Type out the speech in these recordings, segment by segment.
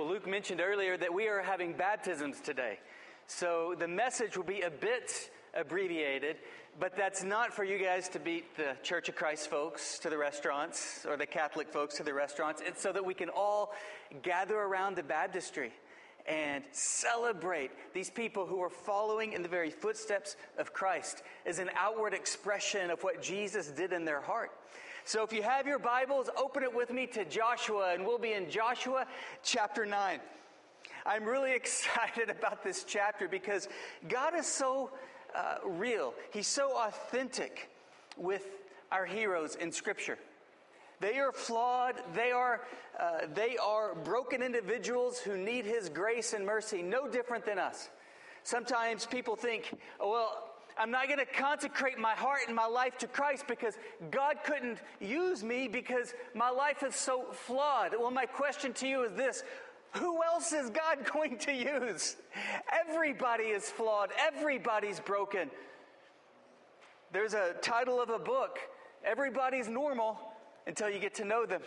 Well, Luke mentioned earlier that we are having baptisms today. So the message will be a bit abbreviated, but that's not for you guys to beat the Church of Christ folks to the restaurants or the Catholic folks to the restaurants. It's so that we can all gather around the baptistry and celebrate these people who are following in the very footsteps of Christ as an outward expression of what Jesus did in their heart. So if you have your Bibles, open it with me to Joshua, and we'll be in Joshua chapter 9. I'm really excited about this chapter because God is so real. He's so authentic with our heroes in Scripture. They are flawed. They are broken individuals who need His grace and mercy, no different than us. Sometimes people think, oh, well, I'm not going to consecrate my heart and my life to Christ because God couldn't use me because my life is so flawed. Well, my question to you is this. Who else is God going to use? Everybody is flawed. Everybody's broken. There's a title of a book, Everybody's Normal, until you get to know them.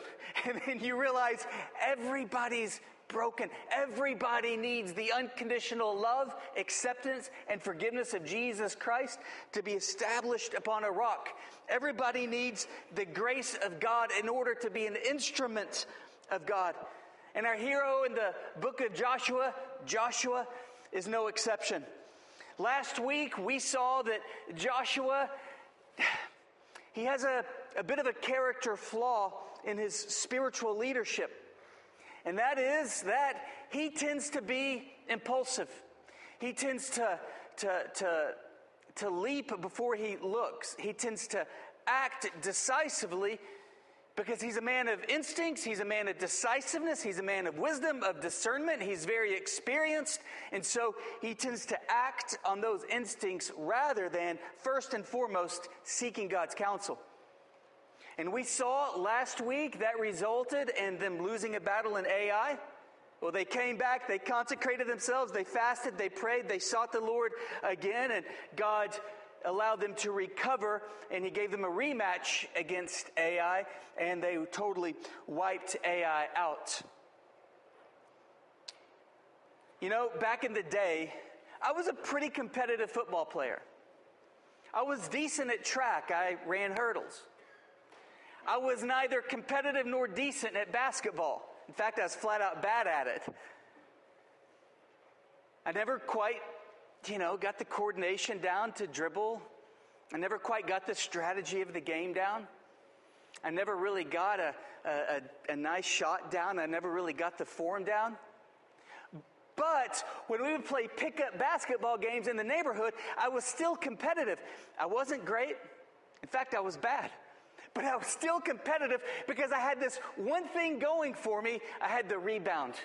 And then you realize everybody's broken. Everybody needs the unconditional love, acceptance, and forgiveness of Jesus Christ to be established upon a rock. Everybody needs the grace of God in order to be an instrument of God. And our hero in the book of Joshua, Joshua is no exception. Last week we saw that Joshua, he has a bit of a character flaw in his spiritual leadership. And that is that he tends to be impulsive. He tends to leap before he looks. He tends to act decisively because he's a man of instincts. He's a man of decisiveness. He's a man of wisdom, of discernment. He's very experienced. And so he tends to act on those instincts rather than, first and foremost, seeking God's counsel. And we saw last week that resulted in them losing a battle in Ai. Well, they came back, they consecrated themselves, they fasted, they prayed, they sought the Lord again, and God allowed them to recover, and He gave them a rematch against Ai, and they totally wiped Ai out. You know, back in the day, I was a pretty competitive football player. I was decent at track. I ran hurdles. I was neither competitive nor decent at basketball. In fact, I was flat out bad at it. I never quite, got the coordination down to dribble. I never quite got the strategy of the game down. I never really got a nice shot down. I never really got the form down. But when we would play pickup basketball games in the neighborhood, I was still competitive. I wasn't great. In fact, I was bad. But I was still competitive because I had this one thing going for me. I had the rebound.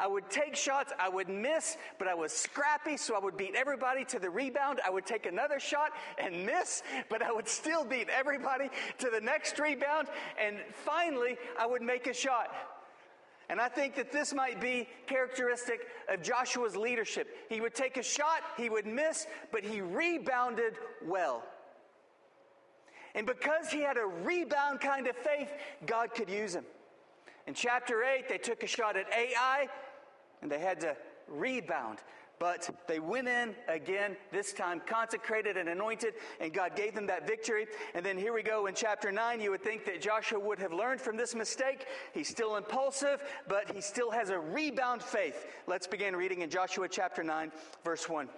I would take shots. I would miss, but I was scrappy, so I would beat everybody to the rebound. I would take another shot and miss, but I would still beat everybody to the next rebound. And finally, I would make a shot. And I think that this might be characteristic of Joshua's leadership. He would take a shot. He would miss, but he rebounded well. And because he had a rebound kind of faith, God could use him. In chapter 8, they took a shot at Ai, and they had to rebound. But they went in again, this time consecrated and anointed, and God gave them that victory. And then here we go in chapter 9. You would think that Joshua would have learned from this mistake. He's still impulsive, but he still has a rebound faith. Let's begin reading in Joshua chapter 9, verse 1.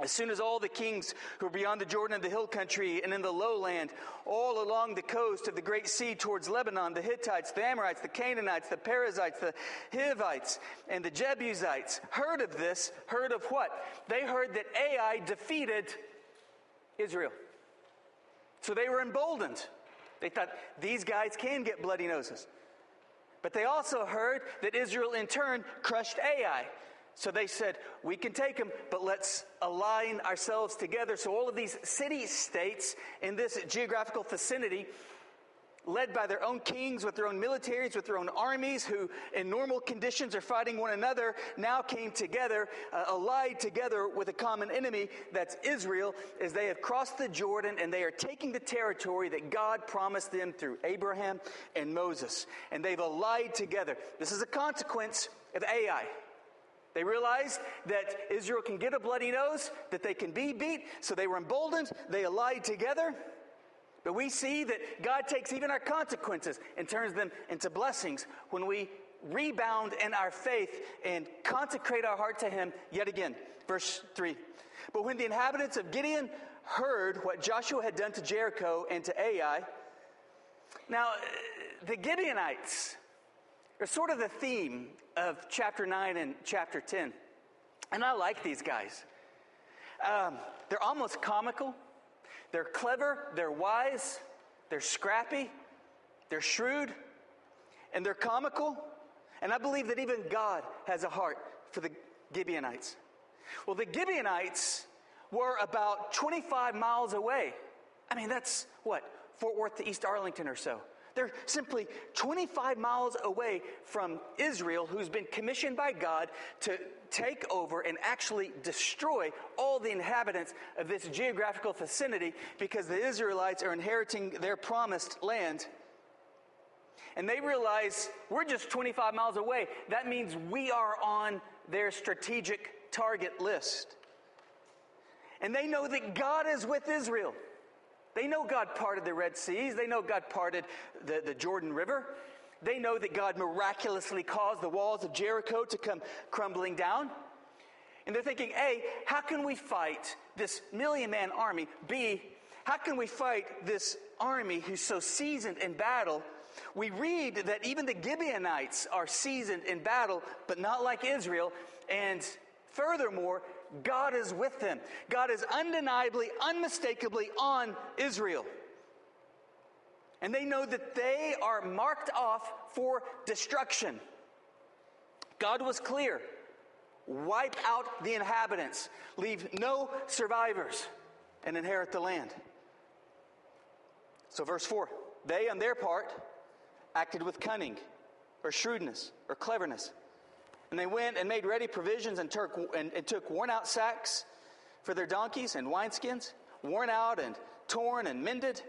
As soon as all the kings who were beyond the Jordan and the hill country and in the lowland, all along the coast of the great sea towards Lebanon, the Hittites, the Amorites, the Canaanites, the Perizzites, the Hivites, and the Jebusites heard of this, heard of what? They heard that Ai defeated Israel. So they were emboldened. They thought, these guys can get bloody noses. But they also heard that Israel in turn crushed Ai. So they said, we can take them, but let's align ourselves together. So all of these city-states in this geographical vicinity led by their own kings, with their own militaries, with their own armies, who in normal conditions are fighting one another, now came together, allied together with a common enemy, that's Israel, as they have crossed the Jordan and they are taking the territory that God promised them through Abraham and Moses. And they've allied together. This is a consequence of Ai. They realized that Israel can get a bloody nose, that they can be beat, so they were emboldened, they allied together. But we see that God takes even our consequences and turns them into blessings when we rebound in our faith and consecrate our heart to Him yet again. Verse 3. But when the inhabitants of Gibeon heard what Joshua had done to Jericho and to Ai. Now, the Gibeonites are sort of the theme of chapter 9 and chapter 10. And I like these guys. They're almost comical. They're clever, they're wise, they're scrappy, they're shrewd, and they're comical. And I believe that even God has a heart for the Gibeonites. Well, the Gibeonites were about 25 miles away. I mean, that's what? Fort Worth to East Arlington or so. They're simply 25 miles away from Israel, who's been commissioned by God to take over and actually destroy all the inhabitants of this geographical vicinity, because the Israelites are inheriting their promised land. And they realize, we're just 25 miles away. That means we are on their strategic target list. And they know that God is with Israel. They know God parted the Red Seas. They know God parted the Jordan River. They know that God miraculously caused the walls of Jericho to come crumbling down. And they're thinking, A, how can we fight this million-man army? B, how can we fight this army who's so seasoned in battle? We read that even the Gibeonites are seasoned in battle, but not like Israel. And furthermore, God is with them. God is undeniably, unmistakably on Israel. And they know that they are marked off for destruction. God was clear. Wipe out the inhabitants. Leave no survivors and inherit the land. So verse 4. They, on their part, acted with cunning or shrewdness or cleverness. And they went and made ready provisions and took worn-out sacks for their donkeys and wineskins, worn out and torn and mended,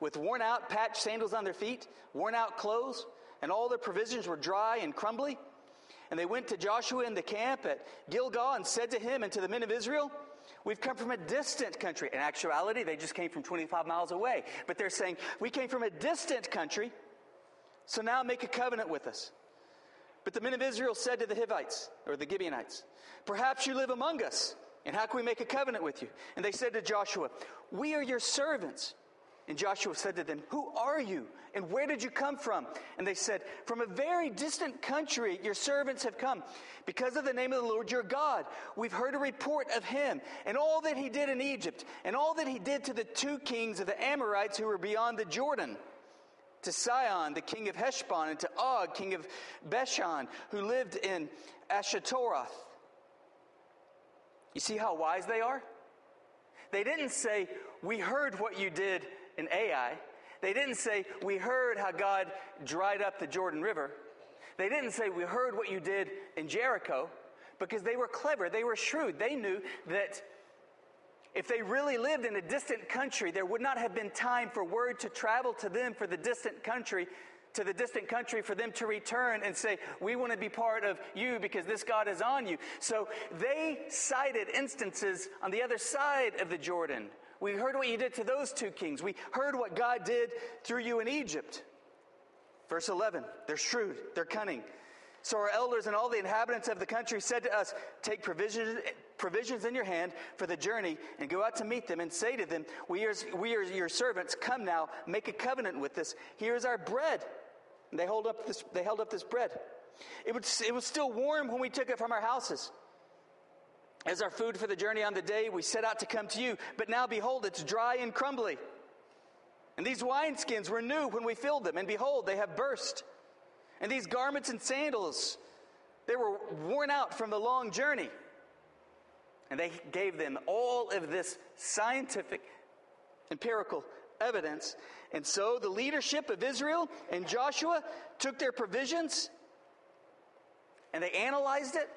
with worn-out patched sandals on their feet, worn-out clothes, and all their provisions were dry and crumbly. And they went to Joshua in the camp at Gilgal and said to him and to the men of Israel, "We've come from a distant country." In actuality, they just came from 25 miles away. But they're saying, "We came from a distant country, so now make a covenant with us." But the men of Israel said to the Hivites, or the Gibeonites, "Perhaps you live among us, and how can we make a covenant with you?" And they said to Joshua, "We are your servants." And Joshua said to them, "Who are you, and where did you come from?" And they said, "From a very distant country your servants have come. Because of the name of the Lord your God, we've heard a report of him, and all that he did in Egypt, and all that he did to the two kings of the Amorites who were beyond the Jordan, to Sihon, the king of Heshbon, and to Og, king of Bashan, who lived in Ashtaroth." You see how wise they are? They didn't say, "We heard what you did in Ai." They didn't say, "We heard how God dried up the Jordan River." They didn't say, "We heard what you did in Jericho," because they were clever. They were shrewd. They knew that if they really lived in a distant country, there would not have been time for word to travel to them for the distant country, for them to return and say, "We want to be part of you because this God is on you." So they cited instances on the other side of the Jordan. "We heard what you did to those two kings. We heard what God did through you in Egypt." Verse 11, they're shrewd, they're cunning. "So our elders and all the inhabitants of the country said to us, 'Take provisions in your hand for the journey and go out to meet them and say to them, we are your servants. Come now, make a covenant with us. Here is our bread.'" And they held up this bread. It was still warm when we took it from our houses. "As our food for the journey on the day we set out to come to you, but now behold, it's dry and crumbly. And these wineskins were new when we filled them, and behold, they have burst. And these garments and sandals, they were worn out from the long journey." And they gave them all of this scientific, empirical evidence. And so the leadership of Israel and Joshua took their provisions and they analyzed it.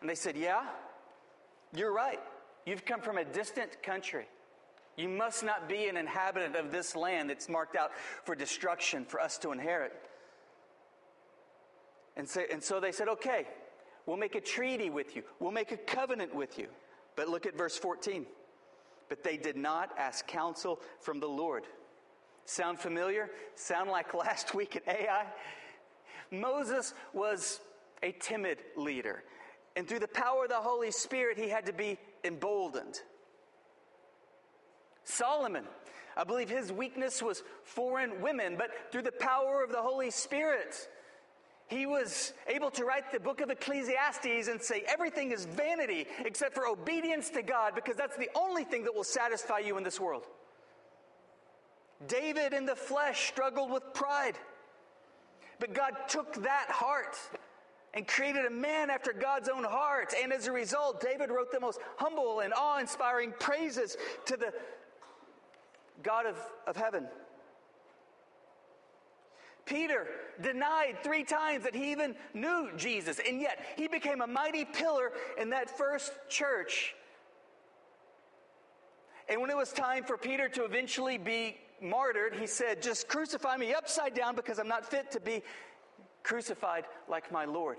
And they said, yeah, you're right. You've come from a distant country. You must not be an inhabitant of this land that's marked out for destruction for us to inherit. And so they said, okay, we'll make a treaty with you. We'll make a covenant with you. But look at verse 14. But they did not ask counsel from the Lord. Sound familiar? Sound like last week at Ai? Moses was a timid leader. And through the power of the Holy Spirit, he had to be emboldened. Solomon, I believe his weakness was foreign women, but through the power of the Holy Spirit, he was able to write the book of Ecclesiastes and say everything is vanity except for obedience to God, because that's the only thing that will satisfy you in this world. David in the flesh struggled with pride, but God took that heart and created a man after God's own heart. And as a result, David wrote the most humble and awe-inspiring praises to the God of heaven. Peter denied 3 times that he even knew Jesus, and yet he became a mighty pillar in that first church. And when it was time for Peter to eventually be martyred, he said, just crucify me upside down, because I'm not fit to be crucified like my Lord.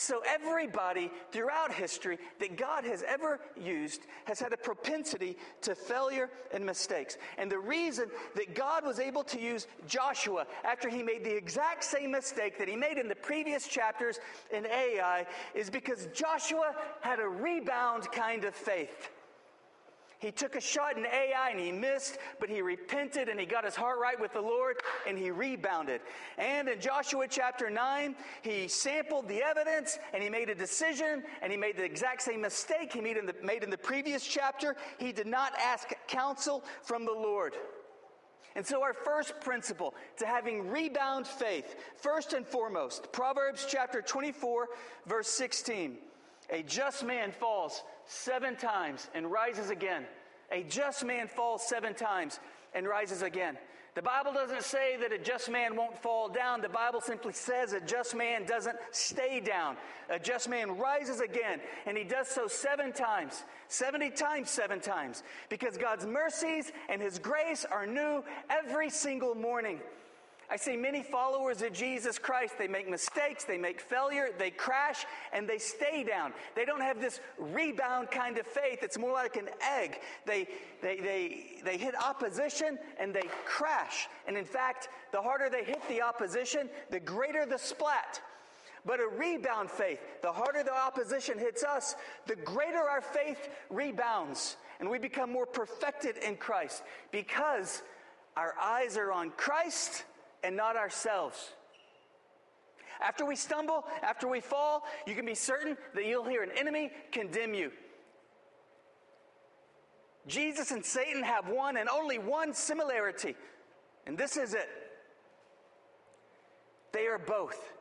So everybody throughout history that God has ever used has had a propensity to failure and mistakes. And the reason that God was able to use Joshua after he made the exact same mistake that he made in the previous chapters in Ai is because Joshua had a rebound kind of faith. He took a shot in Ai and he missed, but he repented and he got his heart right with the Lord and he rebounded. And in Joshua chapter 9, he sampled the evidence and he made a decision and he made the exact same mistake he made in the previous chapter. He did not ask counsel from the Lord. And so our first principle to having rebound faith, first and foremost, Proverbs chapter 24, verse 16. A just man falls 7 times and rises again. A just man falls 7 times and rises again. The Bible doesn't say that a just man won't fall down. The Bible simply says a just man doesn't stay down. A just man rises again, and he does so 7 times, 70 times 7 times, because God's mercies and his grace are new every single morning. I see many followers of Jesus Christ, they make mistakes, they make failure, they crash, and they stay down. They don't have this rebound kind of faith. It's more like an egg. They hit opposition and they crash. And in fact, the harder they hit the opposition, the greater the splat. But a rebound faith, the harder the opposition hits us, the greater our faith rebounds. And we become more perfected in Christ because our eyes are on Christ and not ourselves. After we stumble, after we fall, you can be certain that you'll hear an enemy condemn you. Jesus and Satan have one and only one similarity, and this is it. They are both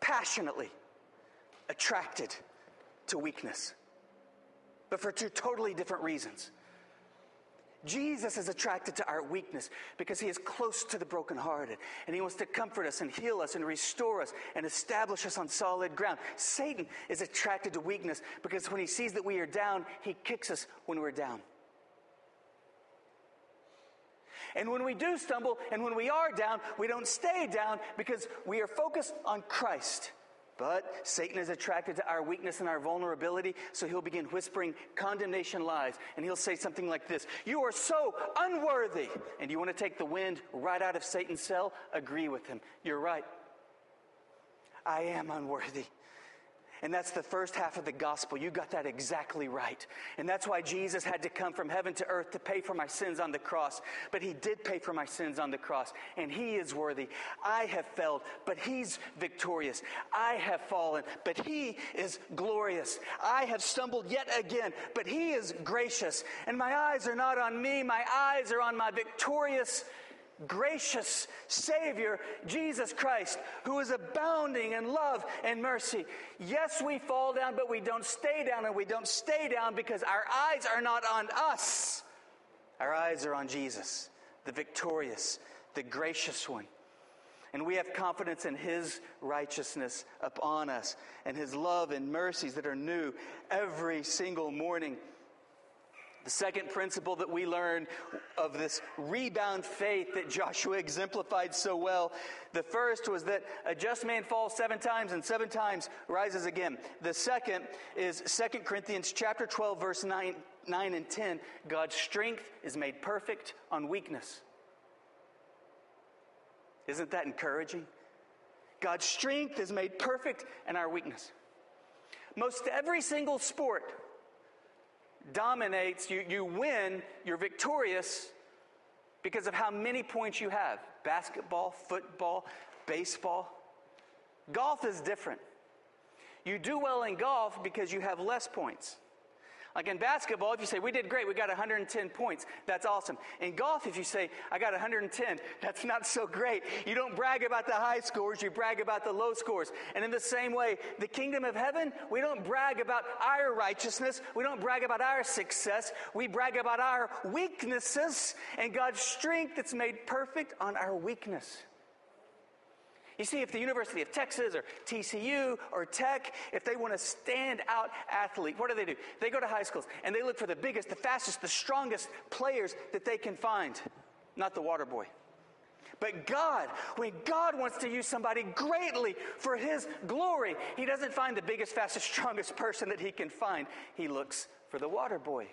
passionately attracted to weakness, but for 2 totally different reasons. Jesus is attracted to our weakness because he is close to the brokenhearted, and he wants to comfort us and heal us and restore us and establish us on solid ground. Satan is attracted to weakness because when he sees that we are down, he kicks us when we're down. And when we do stumble and when we are down, we don't stay down because we are focused on Christ. But Satan is attracted to our weakness and our vulnerability, so he'll begin whispering condemnation lies. And he'll say something like this: you are so unworthy. And you want to take the wind right out of Satan's sail? Agree with him. You're right. I am unworthy. And that's the first half of the gospel. You got that exactly right. And that's why Jesus had to come from heaven to earth to pay for my sins on the cross. But he did pay for my sins on the cross. And he is worthy. I have failed, but he's victorious. I have fallen, but he is glorious. I have stumbled yet again, but he is gracious. And my eyes are not on me. My eyes are on my victorious, gracious Savior, Jesus Christ, who is abounding in love and mercy. Yes, we fall down, but we don't stay down, and we don't stay down because our eyes are not on us. Our eyes are on Jesus, the victorious, the gracious one. And we have confidence in His righteousness upon us and His love and mercies that are new every single morning. The second principle that we learn of this rebound faith that Joshua exemplified so well, the first was that a just man falls 7 times and 7 times rises again. The second is 2 Corinthians chapter 12, verse 9 and 10. God's strength is made perfect on weakness. Isn't that encouraging? God's strength is made perfect in our weakness. Most every single sport dominates, you win, you're victorious because of how many points you have. Basketball, football, baseball. Golf is different. You do well in golf because you have less points. Like in basketball, if you say, we did great, we got 110 points, that's awesome. In golf, if you say, I got 110, that's not so great. You don't brag about the high scores, you brag about the low scores. And in the same way, the kingdom of heaven, we don't brag about our righteousness, we don't brag about our success, we brag about our weaknesses and God's strength that's made perfect on our weakness. You see, if the University of Texas or TCU or Tech, if they want a standout athlete, what do? They go to high schools and they look for the biggest, the fastest, the strongest players that they can find. Not the water boy. But God, when God wants to use somebody greatly for His glory, He doesn't find the biggest, fastest, strongest person that He can find. He looks for the water boy.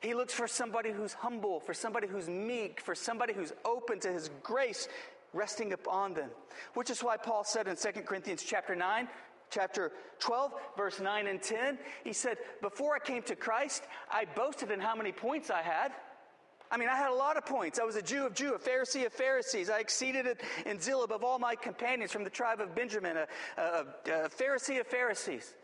He looks for somebody who's humble, for somebody who's meek, for somebody who's open to His grace resting upon them, which is why Paul said in 2 Corinthians chapter 12, verse 9 and 10, he said, before I came to Christ, I boasted in how many points I had. I mean, I had a lot of points. I was a Jew of Jew, a Pharisee of Pharisees. I exceeded it in zeal above all my companions from the tribe of Benjamin, a Pharisee of Pharisees.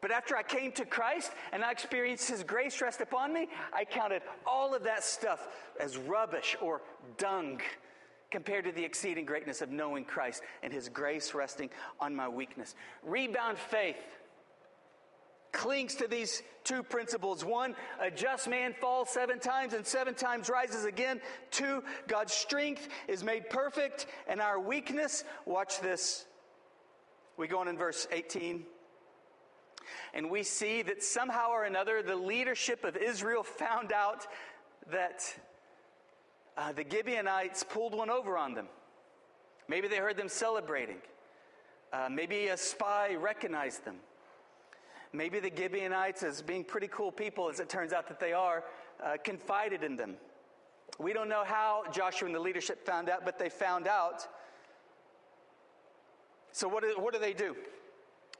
But after I came to Christ and I experienced His grace rest upon me, I counted all of that stuff as rubbish or dung, compared to the exceeding greatness of knowing Christ and His grace resting on my weakness. Rebound faith clings to these two principles. 1, a just man falls 7 times and 7 times rises again. 2, God's strength is made perfect in our weakness. Watch this. We go on in verse 18. And we see that somehow or another, the leadership of Israel found out that the Gibeonites pulled one over on them. Maybe they heard them celebrating. Maybe a spy recognized them. Maybe the Gibeonites, as being pretty cool people, as it turns out that they are, confided in them. We don't know how Joshua and the leadership found out, but they found out. So what do they do?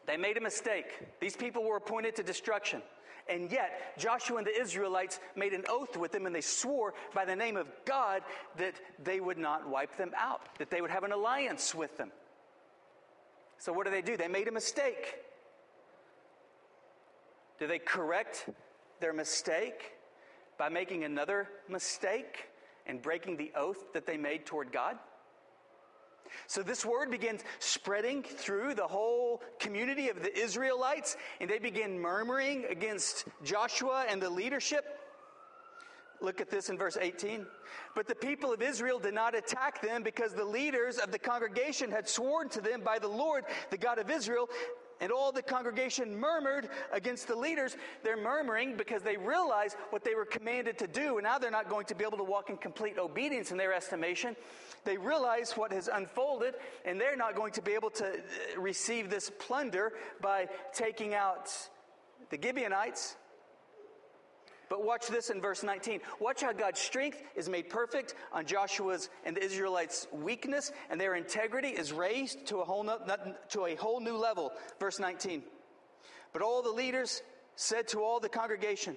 They made a mistake. These people were appointed to destruction. And yet, Joshua and the Israelites made an oath with them, and they swore by the name of God that they would not wipe them out, that they would have an alliance with them. So what do? They made a mistake. Do they correct their mistake by making another mistake and breaking the oath that they made toward God? So this word begins spreading through the whole community of the Israelites, and they begin murmuring against Joshua and the leadership. Look at this in verse 18. But the people of Israel did not attack them because the leaders of the congregation had sworn to them by the Lord, the God of Israel, and all the congregation murmured against the leaders. They're murmuring because they realize what they were commanded to do, and now they're not going to be able to walk in complete obedience in their estimation. They realize what has unfolded, and they're not going to be able to receive this plunder by taking out the Gibeonites. But watch this in verse 19. Watch how God's strength is made perfect on Joshua's and the Israelites' weakness, and their integrity is raised to a whole new level. Verse 19. But all the leaders said to all the congregation,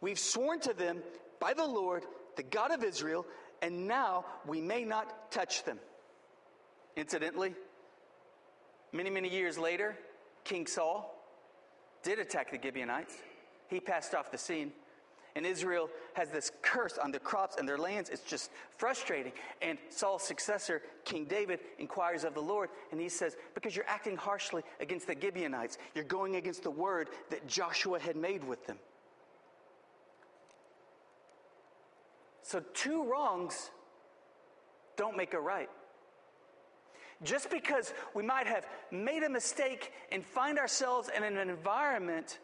we've sworn to them by the Lord, the God of Israel, and now we may not touch them. Incidentally, many, many years later, King Saul did attack the Gibeonites. He passed off the scene. And Israel has this curse on their crops and their lands. It's just frustrating. And Saul's successor, King David, inquires of the Lord. And he says, because you're acting harshly against the Gibeonites. You're going against the word that Joshua had made with them. So two wrongs don't make a right. Just because we might have made a mistake and find ourselves in an environment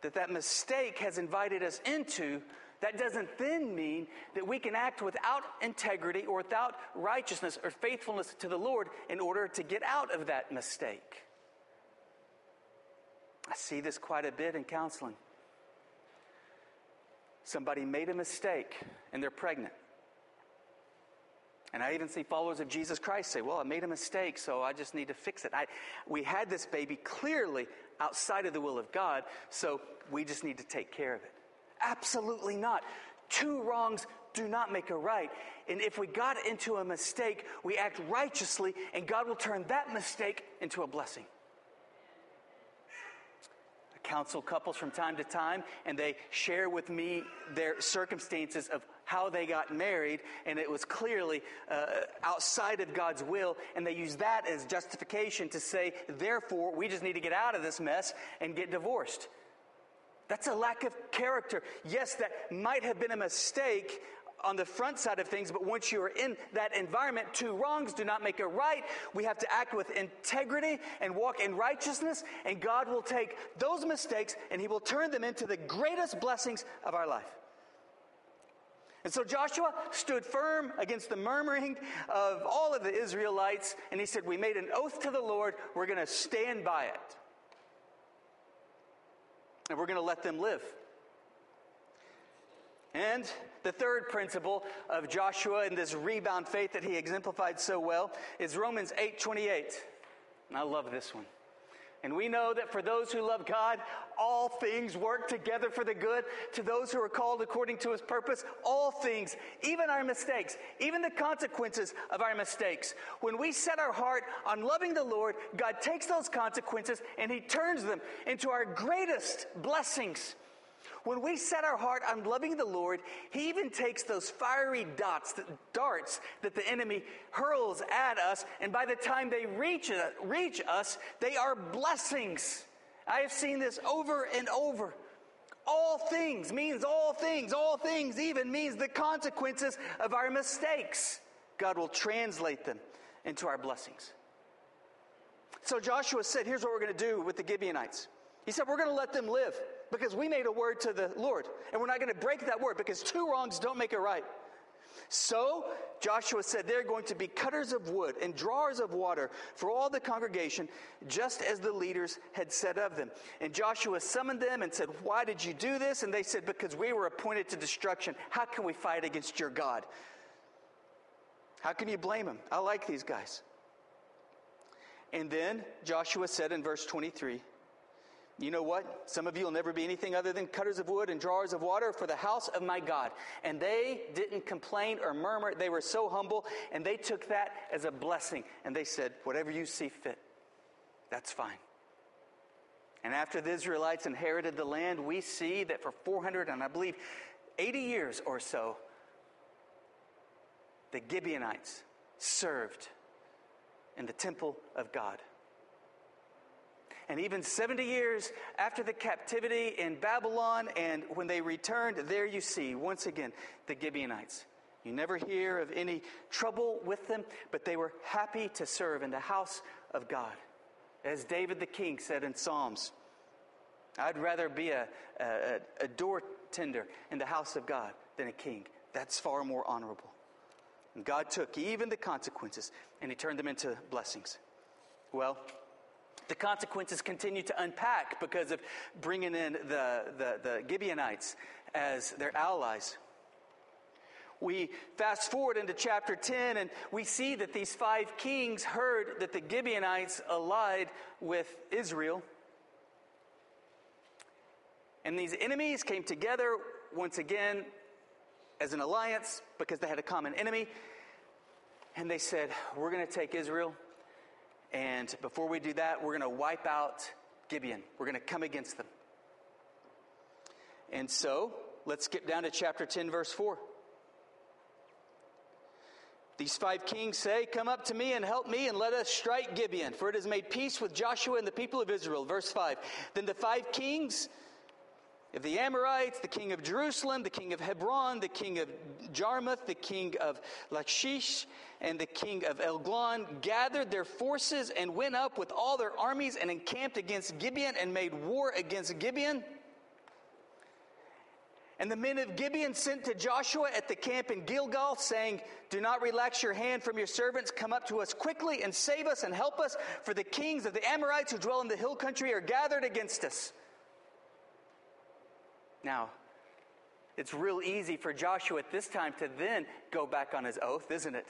that mistake has invited us into, that doesn't then mean that we can act without integrity or without righteousness or faithfulness to the Lord in order to get out of that mistake. I see this quite a bit in counseling. Somebody made a mistake and they're pregnant. And I even see followers of Jesus Christ say, well, I made a mistake, so I just need to fix it. We had this baby clearly outside of the will of God, so we just need to take care of it. Absolutely not. Two wrongs do not make a right. And if we got into a mistake, we act righteously, and God will turn that mistake into a blessing. I counsel couples from time to time, and they share with me their circumstances of how they got married, and it was clearly outside of God's will, and they use that as justification to say, therefore, we just need to get out of this mess and get divorced. That's a lack of character. Yes, that might have been a mistake on the front side of things, but once you are in that environment, two wrongs do not make a right. We have to act with integrity and walk in righteousness, and God will take those mistakes and He will turn them into the greatest blessings of our life. And so Joshua stood firm against the murmuring of all of the Israelites, and he said, we made an oath to the Lord, we're going to stand by it. And we're going to let them live. And the third principle of Joshua and this rebound faith that he exemplified so well is Romans 8:28. And I love this one. And we know that for those who love God, all things work together for the good. To those who are called according to His purpose, all things, even our mistakes, even the consequences of our mistakes. When we set our heart on loving the Lord, God takes those consequences and He turns them into our greatest blessings. When we set our heart on loving the Lord, He even takes those fiery darts that the enemy hurls at us, and by the time they reach us, they are blessings. I have seen this over and over. All things means all things. All things even means the consequences of our mistakes. God will translate them into our blessings. So Joshua said, here's what we're going to do with the Gibeonites. He said, we're going to let them live. Because we made a word to the Lord, and we're not going to break that word, because two wrongs don't make a right. So Joshua said, they're going to be cutters of wood and drawers of water for all the congregation, just as the leaders had said of them. And Joshua summoned them and said, why did you do this? And they said, because we were appointed to destruction. How can we fight against your God? How can you blame him? I like these guys. And then Joshua said in verse 23, you know what? Some of you will never be anything other than cutters of wood and drawers of water for the house of my God. And they didn't complain or murmur. They were so humble, and they took that as a blessing. And they said, whatever you see fit, that's fine. And after the Israelites inherited the land, we see that for 480 years or so, the Gibeonites served in the temple of God. And even 70 years after the captivity in Babylon, and when they returned, there you see, once again, the Gibeonites. You never hear of any trouble with them, but they were happy to serve in the house of God. As David the king said in Psalms, I'd rather be a door tender in the house of God than a king. That's far more honorable. And God took even the consequences, and He turned them into blessings. Well, the consequences continue to unpack because of bringing in the Gibeonites as their allies. We fast forward into chapter 10, and we see that these 5 kings heard that the Gibeonites allied with Israel. And these enemies came together once again as an alliance because they had a common enemy. And they said, we're going to take Israel. And before we do that, we're going to wipe out Gibeon. We're going to come against them. And so, let's skip down to chapter 10, verse 4. These 5 kings say, come up to me and help me, and let us strike Gibeon, for it has made peace with Joshua and the people of Israel. Verse 5. Then the 5 kings of the Amorites, the king of Jerusalem, the king of Hebron, the king of Jarmuth, the king of Lachish, and the king of Eglon gathered their forces and went up with all their armies and encamped against Gibeon and made war against Gibeon. And the men of Gibeon sent to Joshua at the camp in Gilgal, saying, "Do not relax your hand from your servants. Come up to us quickly and save us and help us, for the kings of the Amorites who dwell in the hill country are gathered against us." Now, it's real easy for Joshua at this time to then go back on his oath, isn't it?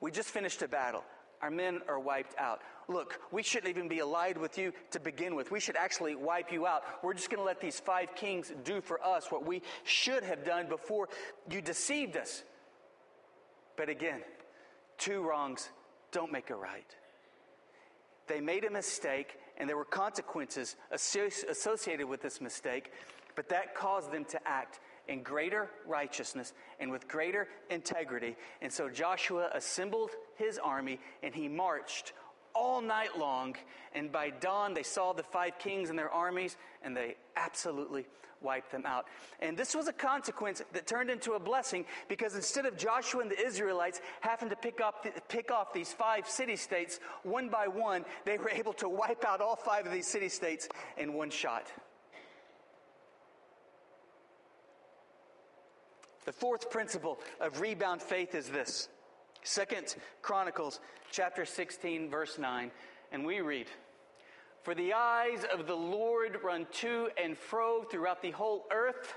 We just finished a battle. Our men are wiped out. Look, we shouldn't even be allied with you to begin with. We should actually wipe you out. We're just going to let these 5 kings do for us what we should have done before you deceived us. But again, 2 wrongs don't make a right. They made a mistake, and there were consequences associated with this mistake, but that caused them to act in greater righteousness and with greater integrity. And so Joshua assembled his army and he marched all night long. And by dawn, they saw the 5 kings and their armies, and they absolutely wiped them out. And this was a consequence that turned into a blessing, because instead of Joshua and the Israelites having to pick off these 5 city-states one by one, they were able to wipe out all 5 of these city-states in one shot. The 4th principle of rebound faith is this. 2 Chronicles chapter 16, verse 9, and we read, "For the eyes of the Lord run to and fro throughout the whole earth,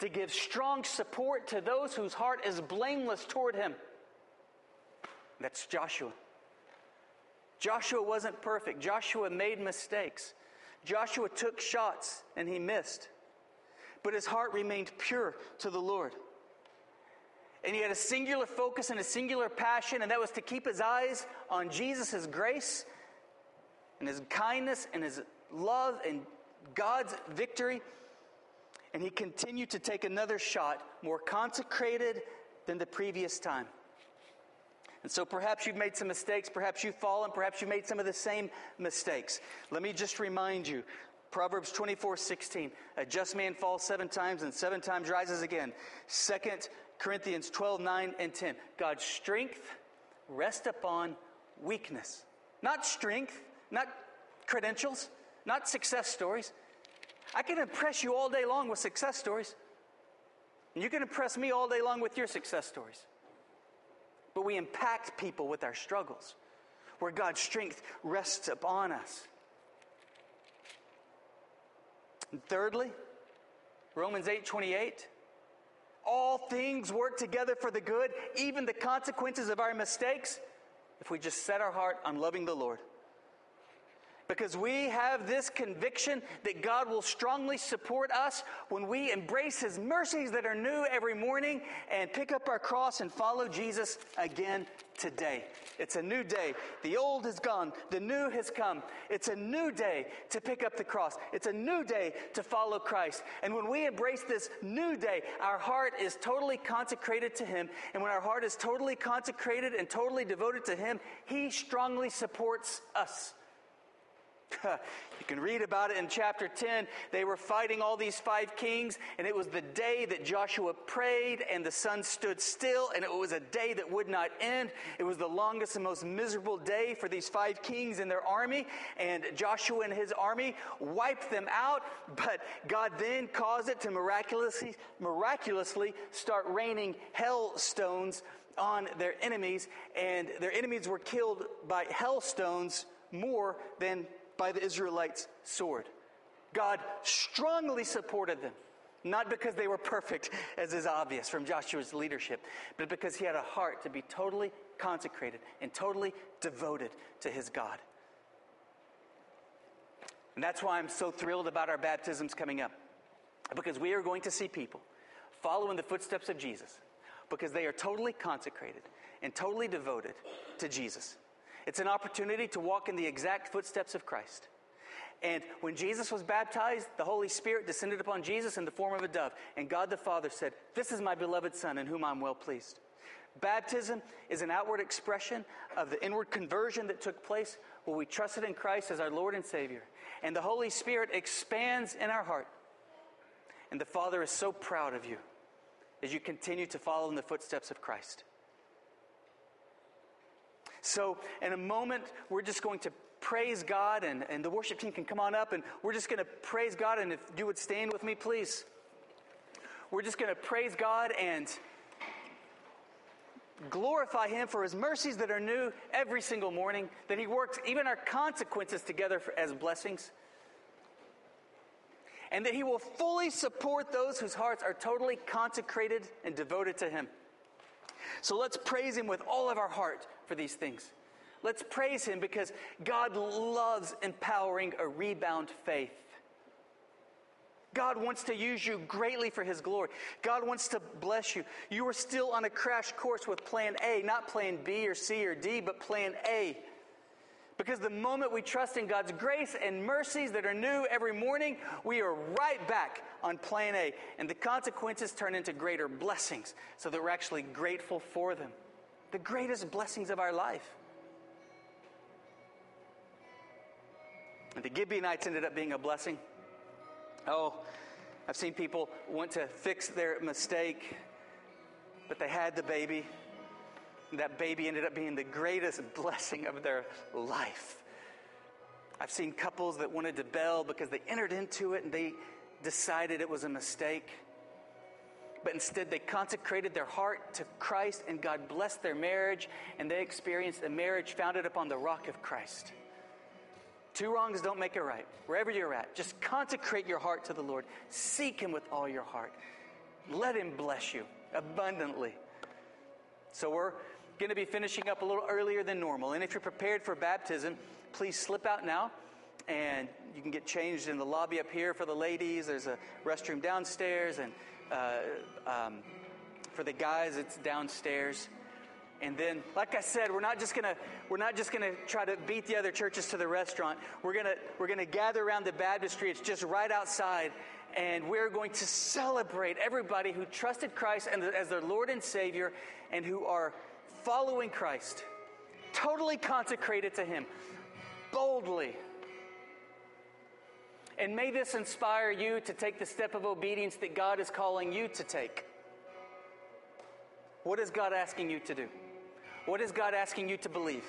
to give strong support to those whose heart is blameless toward him." That's Joshua. Joshua wasn't perfect. Joshua made mistakes. Joshua took shots and he missed. But his heart remained pure to the Lord. And he had a singular focus and a singular passion, and that was to keep his eyes on Jesus' grace and his kindness and his love and God's victory. And he continued to take another shot, more consecrated than the previous time. And so perhaps you've made some mistakes, perhaps you've fallen, perhaps you made some of the same mistakes. Let me just remind you, Proverbs 24:16, "A just man falls 7 times and 7 times rises again." 2 Corinthians 12:9 and 10, "God's strength rests upon weakness." Not strength, not credentials, not success stories. I can impress you all day long with success stories. And you can impress me all day long with your success stories. But we impact people with our struggles, where God's strength rests upon us. And thirdly, Romans 8:28, "All things work together for the good," even the consequences of our mistakes, if we just set our heart on loving the Lord. Because we have this conviction that God will strongly support us when we embrace his mercies that are new every morning and pick up our cross and follow Jesus again today. It's a new day. The old is gone. The new has come. It's a new day to pick up the cross. It's a new day to follow Christ. And when we embrace this new day, our heart is totally consecrated to him. And when our heart is totally consecrated and totally devoted to him, he strongly supports us. You can read about it in chapter 10. They were fighting all these 5 kings, and it was the day that Joshua prayed and the sun stood still, and it was a day that would not end. It was the longest and most miserable day for these 5 kings and their army, and Joshua and his army wiped them out, but God then caused it to miraculously start raining hailstones on their enemies, and their enemies were killed by hailstones more than by the Israelites' sword. God strongly supported them, not because they were perfect, as is obvious from Joshua's leadership, but because he had a heart to be totally consecrated and totally devoted to his God. And that's why I'm so thrilled about our baptisms coming up, because we are going to see people following the footsteps of Jesus, because they are totally consecrated and totally devoted to Jesus. It's an opportunity to walk in the exact footsteps of Christ. And when Jesus was baptized, the Holy Spirit descended upon Jesus in the form of a dove. And God the Father said, "This is my beloved Son in whom I'm well pleased." Baptism is an outward expression of the inward conversion that took place when we trusted in Christ as our Lord and Savior. And the Holy Spirit expands in our heart. And the Father is so proud of you as you continue to follow in the footsteps of Christ. So in a moment, we're just going to praise God, and the worship team can come on up, and we're just going to praise God. And if you would stand with me, please. We're just going to praise God and glorify Him for His mercies that are new every single morning, that He works even our consequences together as blessings, and that He will fully support those whose hearts are totally consecrated and devoted to Him. So let's praise Him with all of our heart for these things. Let's praise Him because God loves empowering a rebound faith. God wants to use you greatly for His glory. God wants to bless you. You are still on a crash course with plan A, not plan B or C or D, but plan A. Because the moment we trust in God's grace and mercies that are new every morning, we are right back on plan A. And the consequences turn into greater blessings so that we're actually grateful for them. The greatest blessings of our life. And the Gibeonites ended up being a blessing. Oh, I've seen people want to fix their mistake, but they had the baby. And that baby ended up being the greatest blessing of their life. I've seen couples that wanted to bail because they entered into it and they decided it was a mistake. But instead they consecrated their heart to Christ, and God blessed their marriage, and they experienced a marriage founded upon the rock of Christ. Two wrongs don't make it right. Wherever you're at, just consecrate your heart to the Lord. Seek Him with all your heart. Let Him bless you abundantly. So we're going to be finishing up a little earlier than normal. And if you're prepared for baptism, please slip out now. And you can get changed in the lobby up here for the ladies. There's a restroom downstairs. And for the guys, it's downstairs. And then, like I said, we're not just gonna try to beat the other churches to the restaurant. We're gonna gather around the baptistry. It's just right outside, and we're going to celebrate everybody who trusted Christ and as their Lord and Savior, and who are following Christ, totally consecrated to Him, boldly. And may this inspire you to take the step of obedience that God is calling you to take. What is God asking you to do? What is God asking you to believe?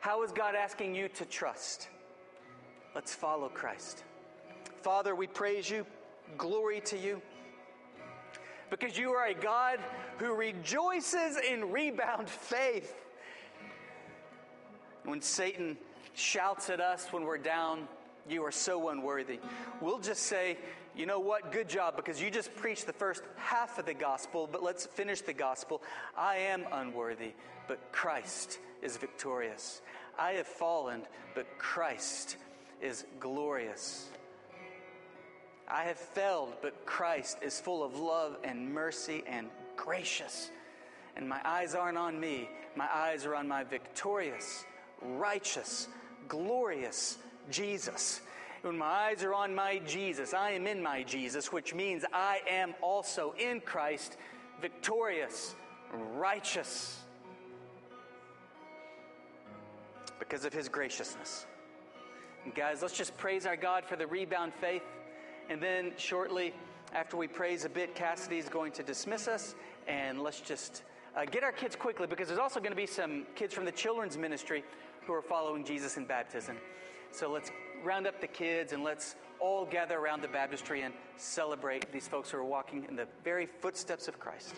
How is God asking you to trust? Let's follow Christ. Father, we praise You. Glory to You. Because You are a God who rejoices in rebound faith. When Satan shouts at us when we're down, "You are so unworthy," we'll just say, "You know what? Good job, because you just preached the first half of the gospel, but let's finish the gospel. I am unworthy, but Christ is victorious. I have fallen, but Christ is glorious. I have failed, but Christ is full of love and mercy and gracious. And my eyes aren't on me. My eyes are on my victorious, righteous, glorious Jesus. When my eyes are on my Jesus, I am in my Jesus, which means I am also in Christ, victorious, righteous, because of His graciousness." And guys, let's just praise our God for the rebound faith. And then shortly after we praise a bit, Cassidy's going to dismiss us. And let's just get our kids quickly, because there's also going to be some kids from the children's ministry who are following Jesus in baptism. So let's round up the kids, and let's all gather around the baptistry and celebrate these folks who are walking in the very footsteps of Christ.